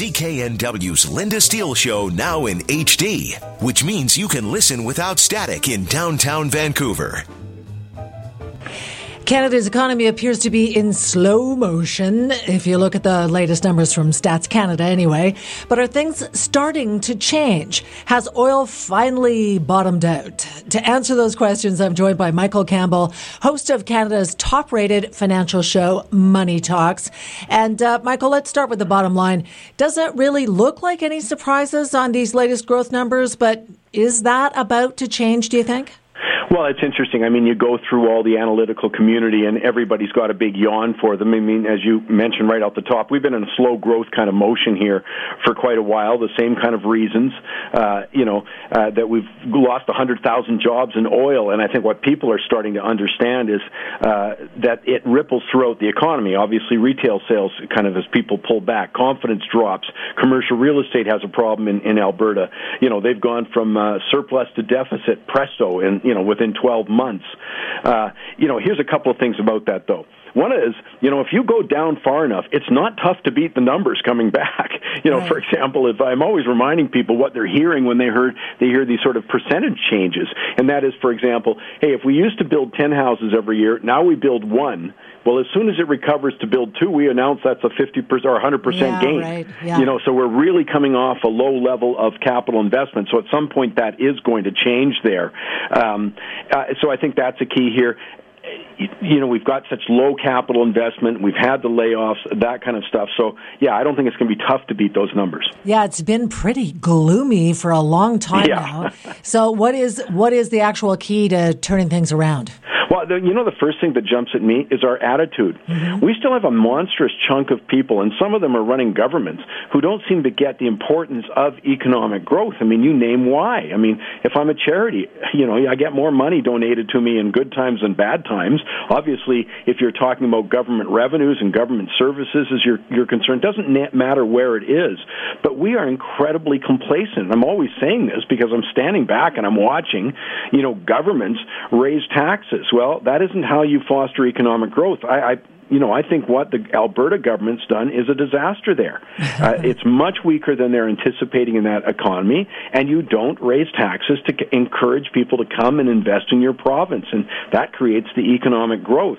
CKNW's Linda Steele Show now in HD, which means you can listen without static in downtown Vancouver. Canada's economy appears to be in slow motion, if you look at the latest numbers from Stats Canada anyway. But are things starting to change? Has oil finally bottomed out? To answer those questions, I'm joined by Michael Campbell, host of Canada's top-rated financial show, Money Talks. And Michael, let's start with the bottom line. Doesn't really look like any surprises on these latest growth numbers, but is that about to change, do you think? Well, it's interesting. I mean, you go through all the analytical community and everybody's got a big yawn for them. I mean, as you mentioned right off the top, we've been in a slow growth kind of motion here for quite a while. The same kind of reasons, that we've lost 100,000 jobs in oil. And I think what people are starting to understand is that it ripples throughout the economy. Obviously, retail sales kind of as people pull back, confidence drops. Commercial real estate has a problem in Alberta. You know, they've gone from surplus to deficit, presto, and, you know, within 12 months. Here's a couple of things about that, though. One is, if you go down far enough, it's not tough to beat the numbers coming back. Right. For example, if I'm always reminding people what they're hearing when they hear these sort of percentage changes. And that is, for example, hey, if we used to build 10 houses every year, now we build one. Well, as soon as it recovers to build two, we announce that's a 50% or 100% gain. Right. Yeah. So we're really coming off a low level of capital investment. So at some point that is going to change there. So I think that's a key here. We've got such low capital investment. We've had the layoffs, that kind of stuff. So, yeah, I don't think it's going to be tough to beat those numbers. Yeah, it's been pretty gloomy for a long time now. So what is the actual key to turning things around? Well, the first thing that jumps at me is our attitude. Mm-hmm. We still have a monstrous chunk of people, and some of them are running governments, who don't seem to get the importance of economic growth. I mean, you name why. I mean, if I'm a charity, I get more money donated to me in good times than bad times. Obviously, if you're talking about government revenues and government services as your concern, it doesn't matter where it is. But we are incredibly complacent. I'm always saying this because I'm standing back and I'm watching, governments raise taxes. Well, that isn't how you foster economic growth. I think what the Alberta government's done is a disaster there. It's much weaker than they're anticipating in that economy, and you don't raise taxes to encourage people to come and invest in your province, and that creates the economic growth.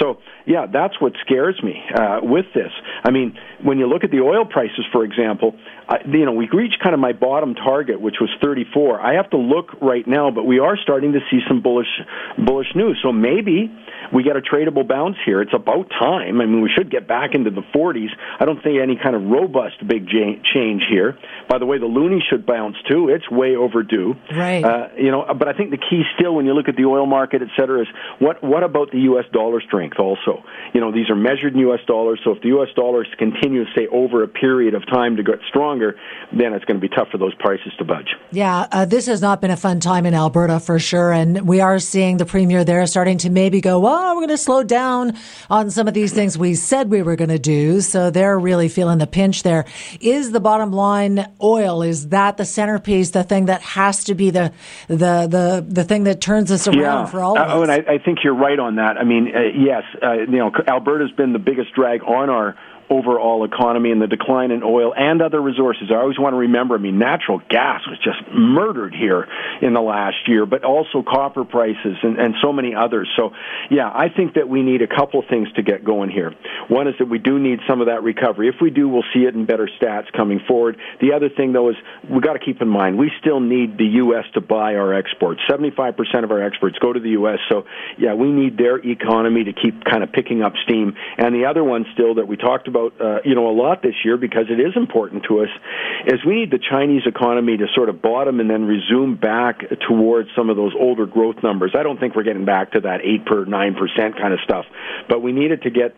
So, that's what scares me with this. I mean, when you look at the oil prices, for example, we reached kind of my bottom target, which was 34. I have to look right now, but we are starting to see some bullish news. So maybe we get a tradable bounce here. It's about time. I mean, we should get back into the 40s. I don't see any kind of robust big change here. By the way, the loonie should bounce too. It's way overdue. Right. But I think the key still, when you look at the oil market, et cetera, is what about the U.S. dollar strength also? These are measured in U.S. dollars, so if the U.S. dollars continue, say, over a period of time to get stronger, then it's going to be tough for those prices to budge. Yeah, this has not been a fun time in Alberta for sure, and we are seeing the Premier there starting to maybe go, well, we're going to slow down on some of these things we said we were going to do, so they're really feeling the pinch there. Is the bottom line oil? Is that the centerpiece, the thing that has to be the thing that turns us around for all of us? I think you're right on that. I mean, yes, Alberta's been the biggest drag on our overall economy and the decline in oil and other resources. I always want to remember, natural gas was just murdered here in the last year, but also copper prices and so many others. So, I think that we need a couple things to get going here. One is that we do need some of that recovery. If we do, we'll see it in better stats coming forward. The other thing, though, is we've got to keep in mind, we still need the U.S. to buy our exports. 75% of our exports go to the U.S., so, we need their economy to keep kind of picking up steam. And the other one still that we talked about a lot this year, because it is important to us, is we need the Chinese economy to sort of bottom and then resume back towards some of those older growth numbers. I don't think we're getting back to that 8% or 9% kind of stuff, but we need it to get,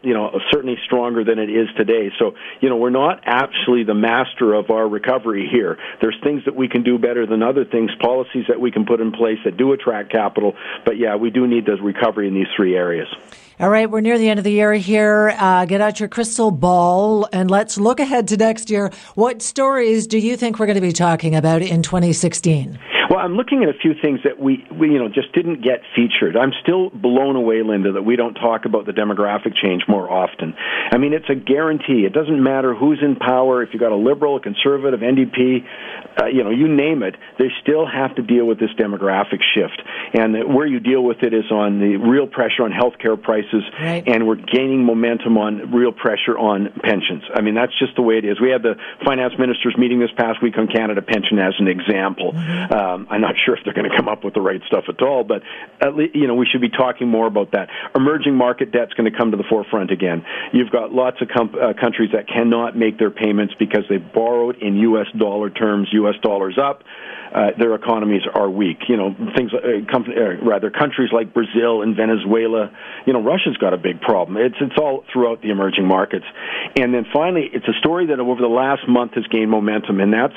certainly stronger than it is today. So, we're not actually the master of our recovery here. There's things that we can do better than other things, policies that we can put in place that do attract capital, but we do need the recovery in these three areas. All right, we're near the end of the year here. Get out your crystal ball and let's look ahead to next year. What stories do you think we're going to be talking about in 2016? Well, I'm looking at a few things that we just didn't get featured. I'm still blown away, Linda, that we don't talk about the demographic change more often. I mean, it's a guarantee. It doesn't matter who's in power. If you've got a Liberal, a Conservative, NDP, you name it, they still have to deal with this demographic shift. And where you deal with it is on the real pressure on healthcare prices, right. And we're gaining momentum on real pressure on pensions. I mean, that's just the way it is. We had the finance ministers meeting this past week on Canada Pension as an example. Mm-hmm. I'm not sure if they're going to come up with the right stuff at all, but at least, we should be talking more about that. Emerging market debt's going to come to the forefront again. You've got lots of countries that cannot make their payments because they've borrowed in U.S. dollar terms, U.S. dollars up. Their economies are weak. Countries like Brazil and Venezuela. Russia's got a big problem. It's all throughout the emerging markets. And then finally, it's a story that over the last month has gained momentum, and that's,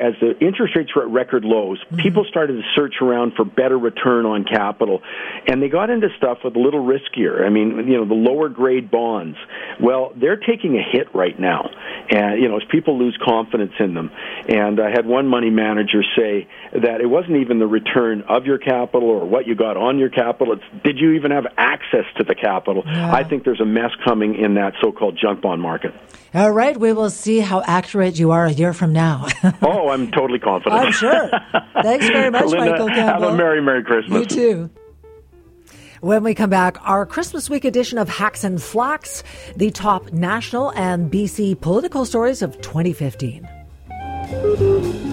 as the interest rates were at record lows, people started to search around for better return on capital, and they got into stuff with a little riskier. I mean, the lower grade bonds. Well, they're taking a hit right now, and as people lose confidence in them. And I had one money manager say that it wasn't even the return of your capital or what you got on your capital. It's did you even have access to the capital? Yeah. I think there's a mess coming in that so-called junk bond market. All right. We will see how accurate you are a year from now. Oh, I'm totally confident. I'm sure. Thanks very much, Linda, Michael Campbell. Have a Merry Christmas. You too. When we come back, our Christmas week edition of Hacks and Flacks, the top national and BC political stories of 2015.